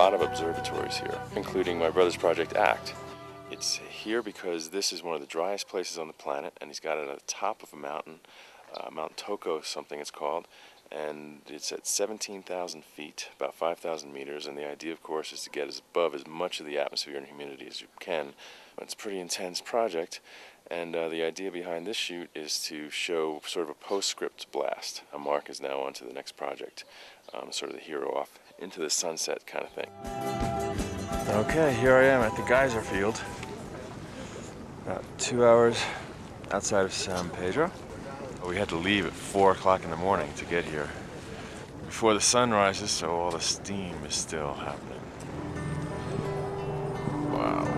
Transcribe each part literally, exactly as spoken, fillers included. lot of observatories here, including my brother's project, A C T. It's here because this is one of the driest places on the planet, and he's got it at the top of a mountain, uh, Mount Toko something it's called, and it's at seventeen thousand feet, about five thousand meters, and the idea, of course, is to get as above as much of the atmosphere and humidity as you can. It's a pretty intense project, and uh, the idea behind this shoot is to show sort of a postscript blast. A mark is now on to the next project, um, sort of the hero off into the sunset kind of thing. Okay, here I am at the geyser field, about two hours outside of San Pedro. We had to leave at four o'clock in the morning to get here before the sun rises, so all the steam is still happening. Wow.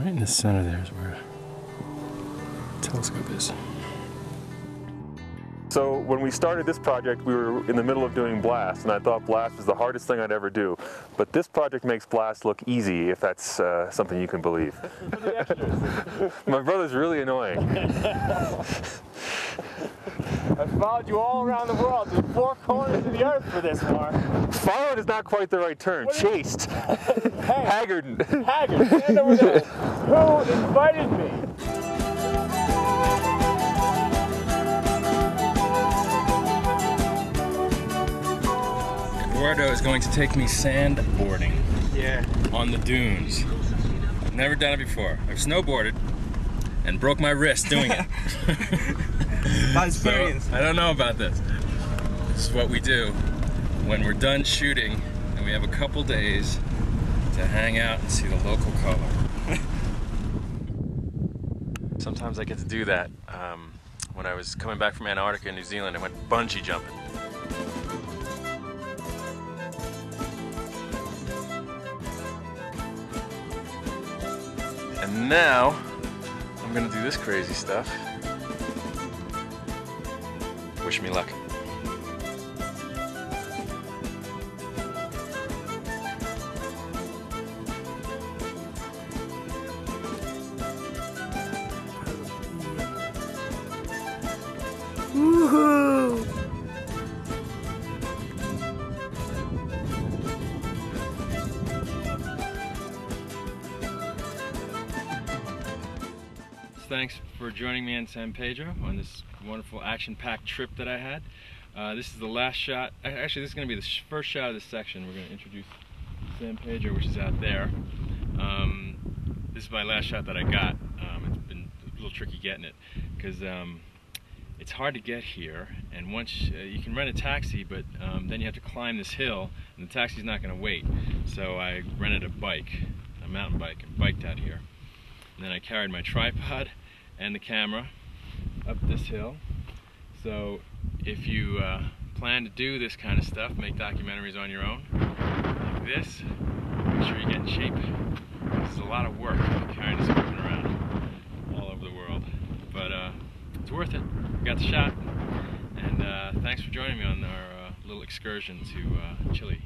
Right in the center there is where the telescope is. So when we started this project, we were in the middle of doing blast, and I thought blast was the hardest thing I'd ever do. But this project makes blast look easy, if that's uh, something you can believe. My brother's really annoying. I followed you all around the world, to the four corners of the earth for this, Mark. Followed is not quite the right term. Chased. Hey, haggard. Haggard, stand over there. Who invited me? Eduardo is going to take me sandboarding. Yeah. On the dunes. I've never done it before. I've snowboarded and broke my wrist doing it. My experience. So, I don't know about this. This is what we do when we're done shooting and we have a couple days to hang out and see the local color. Sometimes I get to do that. Um, when I was coming back from Antarctica in New Zealand, I went bungee jumping. And now, I'm gonna do this crazy stuff. Wish me luck. Woohoo! Thanks for joining me in San Pedro on this wonderful action-packed trip that I had. Uh, this is the last shot. Actually, this is going to be the first shot of this section. We're going to introduce San Pedro, which is out there. Um, this is my last shot that I got. Um, it's been a little tricky getting it because um, it's hard to get here. And once uh, you can rent a taxi, but um, then you have to climb this hill, and the taxi's not going to wait. So I rented a bike, a mountain bike, and biked out here. And then I carried my tripod and the camera up this hill. So if you uh, plan to do this kind of stuff, make documentaries on your own, like this, make sure you get in shape. This is a lot of work carrying this equipment around all over the world. But uh, it's worth it. We got the shot. And uh, thanks for joining me on our uh, little excursion to uh, Chile.